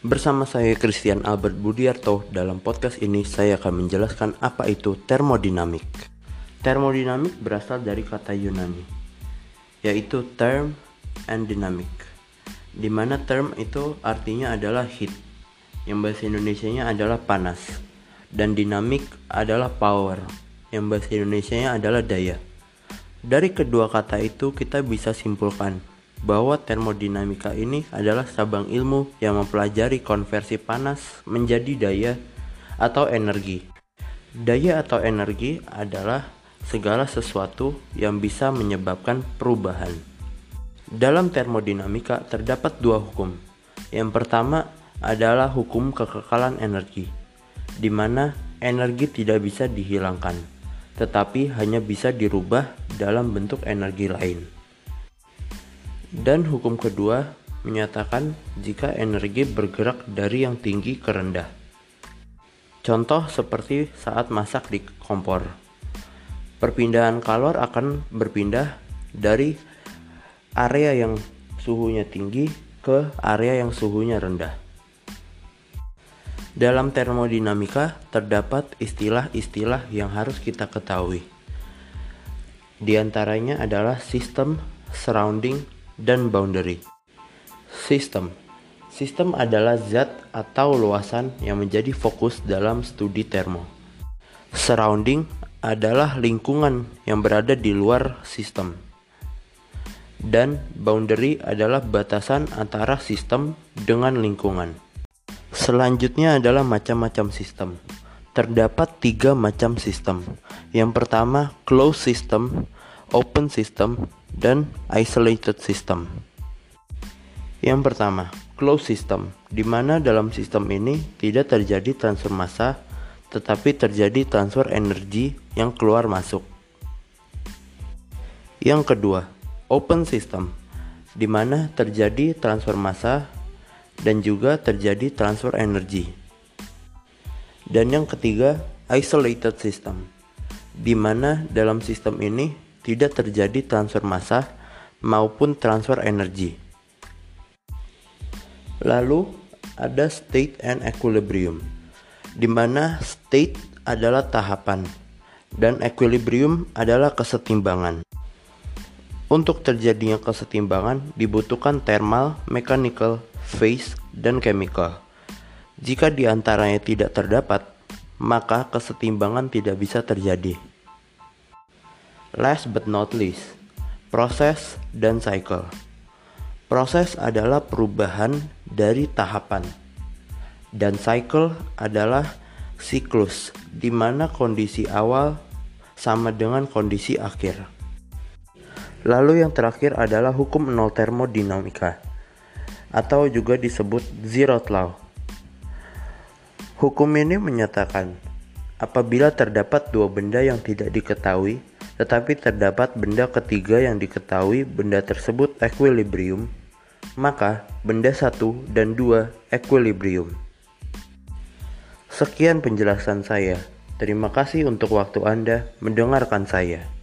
Bersama saya Christian Albert Budiarto, dalam podcast ini saya akan menjelaskan apa itu termodinamik. Termodinamik berasal dari kata Yunani, yaitu term and dynamic, di mana term itu artinya adalah heat, yang bahasa Indonesianya adalah panas, dan dynamic adalah power, yang bahasa Indonesianya adalah daya. Dari kedua kata itu kita bisa simpulkan bahwa termodinamika ini adalah cabang ilmu yang mempelajari konversi panas menjadi daya atau energi. Daya atau energi adalah segala sesuatu yang bisa menyebabkan perubahan. Dalam termodinamika terdapat dua hukum. Yang pertama adalah hukum kekekalan energi, di mana energi tidak bisa dihilangkan, tetapi hanya bisa dirubah dalam bentuk energi lain. Dan hukum kedua menyatakan jika energi bergerak dari yang tinggi ke rendah. Contoh seperti saat masak di kompor. Perpindahan kalor akan berpindah dari area yang suhunya tinggi ke area yang suhunya rendah. Dalam termodinamika terdapat istilah-istilah yang harus kita ketahui. Di antaranya adalah sistem, surrounding, dan boundary. Sistem adalah zat atau luasan yang menjadi fokus dalam studi termo. Surrounding adalah lingkungan yang berada di luar sistem. Dan boundary adalah batasan antara sistem dengan lingkungan. Selanjutnya adalah macam-macam sistem. Terdapat 3 macam sistem. Yang pertama, closed system, open system, dan isolated system. Yang pertama, closed system, di mana dalam sistem ini tidak terjadi transfer massa, tetapi terjadi transfer energi yang keluar masuk. Yang kedua, open system, di mana terjadi transfer massa dan juga terjadi transfer energi. Dan yang ketiga, isolated system, di mana dalam sistem ini tidak terjadi transfer massa maupun transfer energi. Lalu ada state and equilibrium, di mana state adalah tahapan dan equilibrium adalah kesetimbangan. Untuk terjadinya kesetimbangan dibutuhkan thermal, mechanical, phase, dan chemical. Jika di antaranya tidak terdapat, maka kesetimbangan tidak bisa terjadi. Last but not least, proses dan cycle. Proses adalah perubahan dari tahapan, dan cycle adalah siklus, di mana kondisi awal sama dengan kondisi akhir. Lalu yang terakhir adalah hukum nol termodinamika, atau juga disebut zeroth law. Hukum ini menyatakan apabila terdapat 2 benda yang tidak diketahui, tetapi terdapat benda ketiga yang diketahui benda tersebut equilibrium, maka benda 1 dan 2 equilibrium. Sekian penjelasan saya. Terima kasih untuk waktu Anda mendengarkan saya.